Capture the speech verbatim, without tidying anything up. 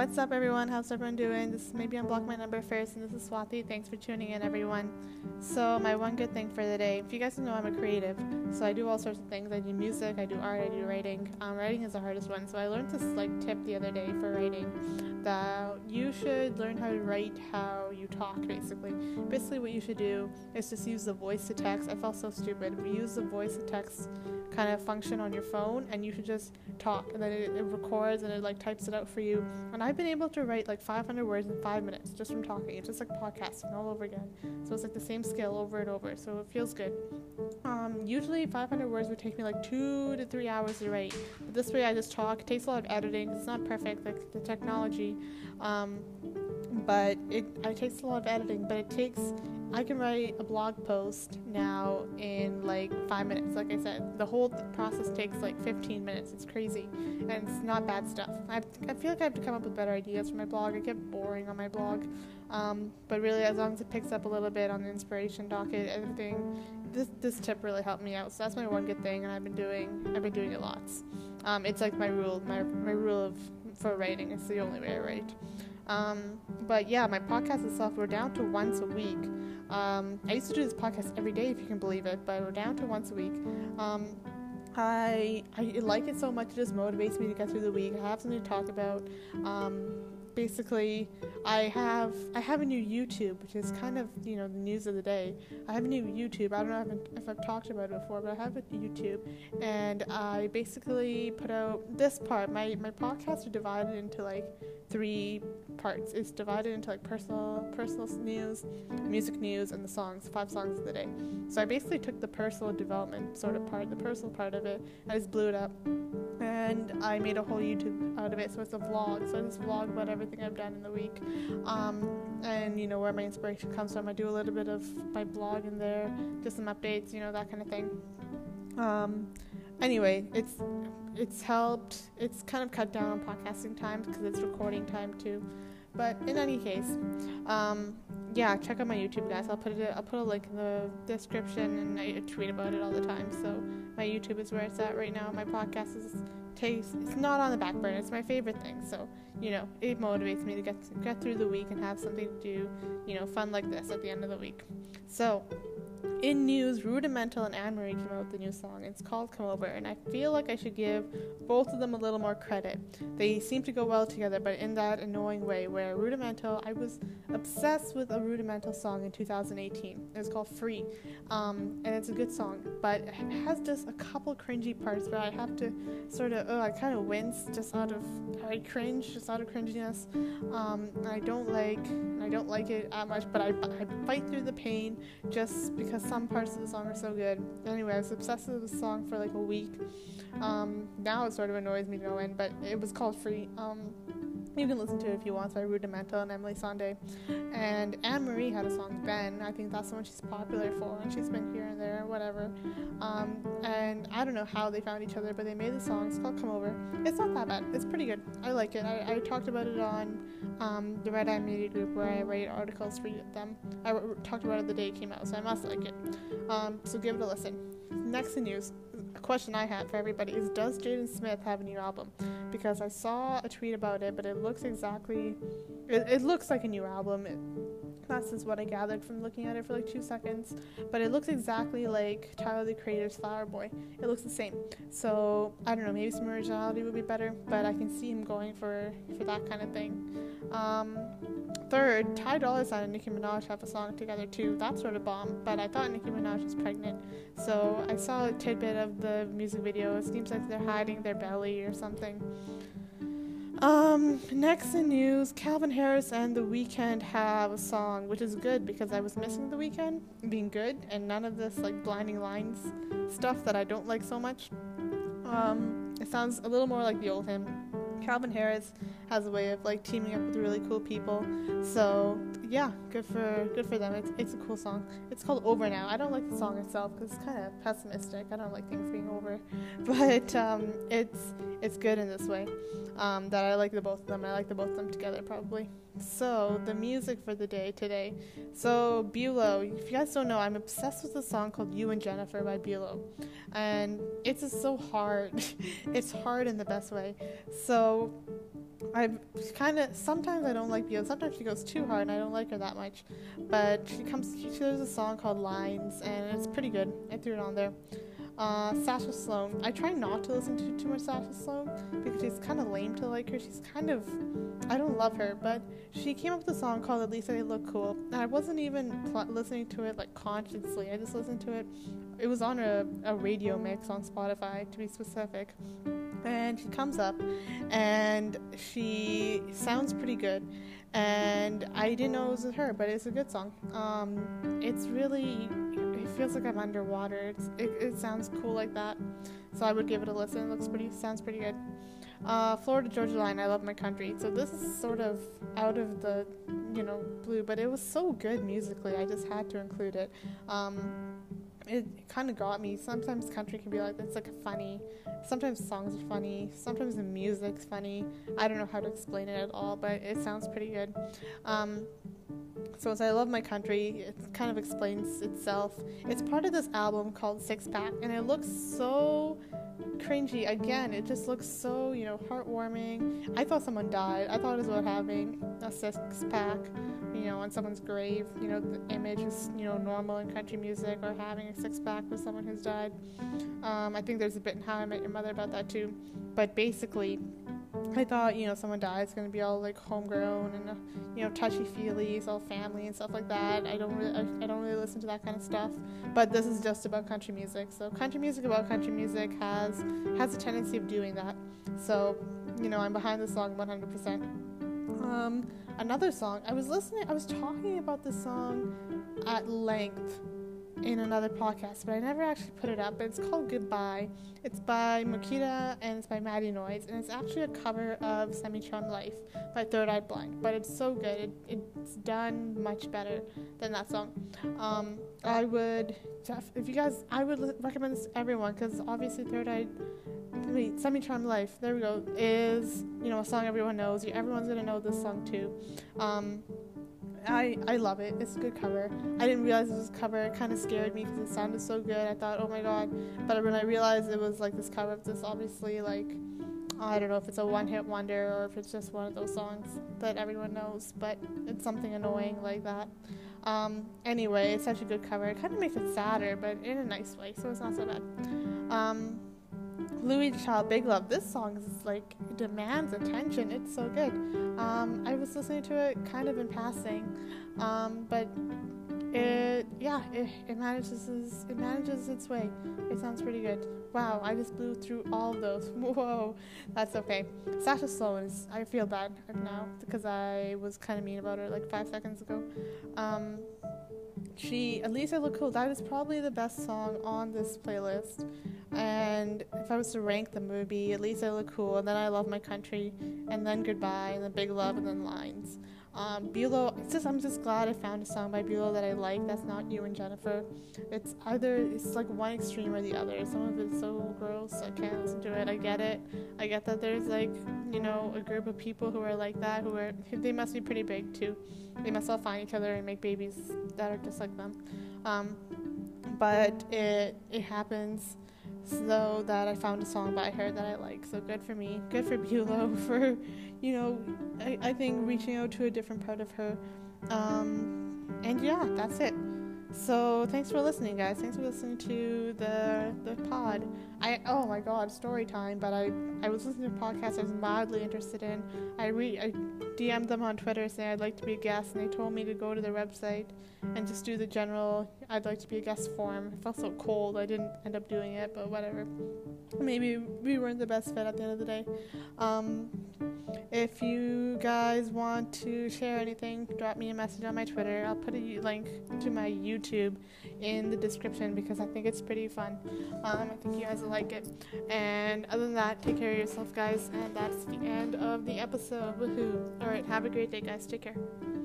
what's up, everyone? How's everyone doing? This is Maybe Unblock My Number First, and this is Swati. Thanks for tuning in, everyone. So my one good thing for the day, if you guys don't know, I'm a creative, so I do all sorts of things. I do music, I do art, I do writing. Um, writing is the hardest one, so I learned this like tip the other day for writing, that you should learn how to write how you talk, basically. Basically, what you should do is just use the voice to text. I felt so stupid. We use the voice to text kind of function on your phone, and you should just talk, and then it, it records and it like types it out for you. And I've been able to write like five hundred words in five minutes just from talking. It's just like podcasting all over again, so it's like the same skill over and over, so it feels good. Um, usually five hundred words would take me like two to three hours to write, but this way I just talk. It takes a lot of editing. It's not perfect, like the technology, um, but it, it takes a lot of editing, but it takes I can write a blog post now in like five minutes. Like I said, the whole th- process takes like fifteen minutes. It's crazy, and it's not bad stuff. I I feel like I have to come up with better ideas for my blog. I get boring on my blog, um, but really, as long as it picks up a little bit on the inspiration docket, everything. This this tip really helped me out. So that's my one good thing, and I've been doing I've been doing it lots. Um, it's like my rule my my rule of for writing. It's the only way I write. Um, but yeah, my podcast itself, we're down to once a week. Um, I used to do this podcast every day, if you can believe it, but we're down to once a week. Um, I I like it so much. It just motivates me to get through the week. I have something to talk about. Um, basically, I have I have a new YouTube, which is kind of, you know, the news of the day. I have a new YouTube. I don't know if, if I've talked about it before, but I have a YouTube, and I basically put out this part. My, my podcasts are divided into, like, three parts. It's divided into like personal personal news, music news, and the songs, five songs of the day. So I basically took the personal development sort of part, the personal part of it, and I just blew it up, and I made a whole YouTube out of it. So it's a vlog. So I just vlog about everything I've done in the week, um, and you know where my inspiration comes from. I do a little bit of my blog in there, just some updates, you know, that kind of thing. Um, anyway, it's It's helped. It's kind of cut down on podcasting time because it's recording time too. But in any case, um, yeah, check out my YouTube, guys. I'll put it. I'll put a link in the description, and I tweet about it all the time. So my YouTube is where it's at right now. My podcast is taste. It's not on the back burner. It's my favorite thing. So you know, it motivates me to get to, get through the week and have something to do. You know, fun like this at the end of the week. So. In news, Rudimental and Anne-Marie came out with a new song. It's called Come Over, and I feel like I should give both of them a little more credit. They seem to go well together, but in that annoying way where Rudimental, I was obsessed with a Rudimental song in two thousand eighteen. It was called Free, um, and it's a good song, but it has just a couple cringy parts where I have to sort of, oh, I kind of wince just out of, I cringe, just out of cringiness. Um, and I don't like, I don't like it that much, but I, I fight through the pain just because some parts of the song are so good. Anyway, I was obsessed with the song for like a week. Um, now it sort of annoys me to no end, but it was called Free. Um, you can listen to it if you want. It's by Rudimental and Emily Sande. And Anne-Marie had a song then. I think that's the one she's popular for, and she's been here and there, whatever. Um, and I don't know how they found each other, but they made the song. It's called Come Over. It's not that bad. It's pretty good. I like it. I, I talked about it on um, the Red Eye Media Group, where I write articles for them. I w- talked about it the day it came out, so I must like it. Um, so give it a listen. Next in news, a question I have for everybody is, does Jaden Smith have a new album? Because I saw a tweet about it, but it looks exactly, it, it looks like a new album. It, that's just what I gathered from looking at it for like two seconds. But it looks exactly like Tyler, the Creator's Flower Boy. It looks the same. So, I don't know, maybe some originality would be better, but I can see him going for, for that kind of thing. Um... Third, Ty Dolla Sign and Nicki Minaj have a song together too. That sort of bomb, but I thought Nicki Minaj was pregnant, so I saw a tidbit of the music video. It seems like they're hiding their belly or something. Um, next in news, Calvin Harris and the Weeknd have a song, which is good because I was missing the Weeknd being good and none of this like blinding lines stuff that I don't like so much. Um, it sounds a little more like the old him. Calvin Harris has a way of like teaming up with really cool people, so yeah, good for good for them. It's it's a cool song. It's called Over Now. I don't like the song itself because it's kind of pessimistic. I don't like things being over, but um, it's it's good in this way, um, that I like the both of them. I like the both of them together, probably. So, the music for the day today. So, Bulow. If you guys don't know, I'm obsessed with a song called You and Jennifer by Bulow. And it's just so hard. It's hard in the best way. So, I kind of, sometimes I don't like Bulow. Sometimes she goes too hard and I don't like her that much. But she comes, she, there's a song called Lines and it's pretty good. I threw it on there. Uh, Sasha Sloan. I try not to listen to too much Sasha Sloan because she's kind of lame to like her. She's kind of, I don't love her, but she came up with a song called At Least I Look Cool. And I wasn't even pl- listening to it like consciously. I just listened to it. It was on a, a radio mix on Spotify, to be specific. And she comes up and she sounds pretty good. And I didn't know it was with her, but it's a good song. Um, it's really... It feels like I'm underwater. It's, it, it sounds cool like that, so I would give it a listen. It looks pretty, sounds pretty good. Uh, Florida Georgia Line, I Love My Country. So this is sort of out of the, you know, blue, but it was so good musically. I just had to include it. Um, it kind of got me. Sometimes country can be like that's like funny. Sometimes songs are funny. Sometimes the music's funny. I don't know how to explain it at all, but it sounds pretty good. Um, So as I Love My Country, it kind of explains itself. It's part of this album called Six Pack, and it looks so cringy. Again, it just looks so, you know, heartwarming. I thought someone died. I thought it was about having a six-pack, you know, on someone's grave. You know, the image is, you know, normal in country music, or having a six-pack with someone who's died. Um, I think there's a bit in How I Met Your Mother about that, too. But basically... I thought, you know, someone died, it's going to be all, like, homegrown and, uh, you know, touchy-feely, it's all family and stuff like that. I don't really, I, I don't really listen to that kind of stuff, but this is just about country music. So country music about country music has, has a tendency of doing that. So, you know, I'm behind this song one hundred percent. Um, another song, I was listening, I was talking about this song at length in another podcast, but I never actually put it up, but it's called Goodbye. It's by Makita and it's by Maddie Noise, and it's actually a cover of Semi-Charmed Life by Third Eye Blind, but it's so good. It, it's done much better than that song. Um, I would, def- if you guys, I would li- recommend this to everyone, because obviously Third Eye, wait, Semi-Charmed Life, there we go, is, you know, a song everyone knows. Everyone's going to know this song too. Um, I, I love it. It's a good cover. I didn't realize it was a cover. It kind of scared me because it sounded so good. I thought, oh my god. But when I realized it was like this cover of this, obviously, like, I don't know if it's a one-hit wonder or if it's just one of those songs that everyone knows, but it's something annoying like that. Um, anyway, it's such a good cover. It kind of makes it sadder, but in a nice way, so it's not so bad. Um, Louis Child, Big Love. This song is like, demands attention. It's so good. Um, I was listening to it kind of in passing, um, but it, yeah, it, it manages it manages its way. It sounds pretty good. Wow, I just blew through all of those. Whoa, that's okay. Sasha Sloan is, I feel bad now because I was kind of mean about her like five seconds ago. Um, She, At Least I Look Cool, that is probably the best song on this playlist. And if I was to rank the movie, At Least I Look Cool, and then I Love My Country, and then Goodbye, and then Big Love, and then Lines. Um, Bulow, it's just, I'm just glad I found a song by Bulow that I like. That's not You and Jennifer. It's either, it's like one extreme or the other. Some of it's so gross, I can't listen to it. I get it. I get that there's like, you know, a group of people who are like that, who are, they must be pretty big too. They must all find each other and make babies that are just like them. Um, but it, it happens. So that I found a song by her that I like. So good for me. Good for Bulow for, you know, I, I think reaching out to a different part of her. Um, and yeah, that's it. So thanks for listening, guys. Thanks for listening to the the pod. I oh my god, story time. But I, I was listening to a podcast I was mildly interested in. I re I D M'd them on Twitter saying I'd like to be a guest, and they told me to go to their website and just do the general I'd like to be a guest form. It felt so cold. I didn't end up doing it, but whatever. Maybe we weren't the best fit at the end of the day. Um, if you guys want to share anything, drop me a message on my Twitter. I'll put a link to my YouTube in the description because I think it's pretty fun. Um, I think you guys will like it. And other than that, take care of yourself, guys. And that's the end of the episode. Woohoo. Alright, have a great day, guys. Take care.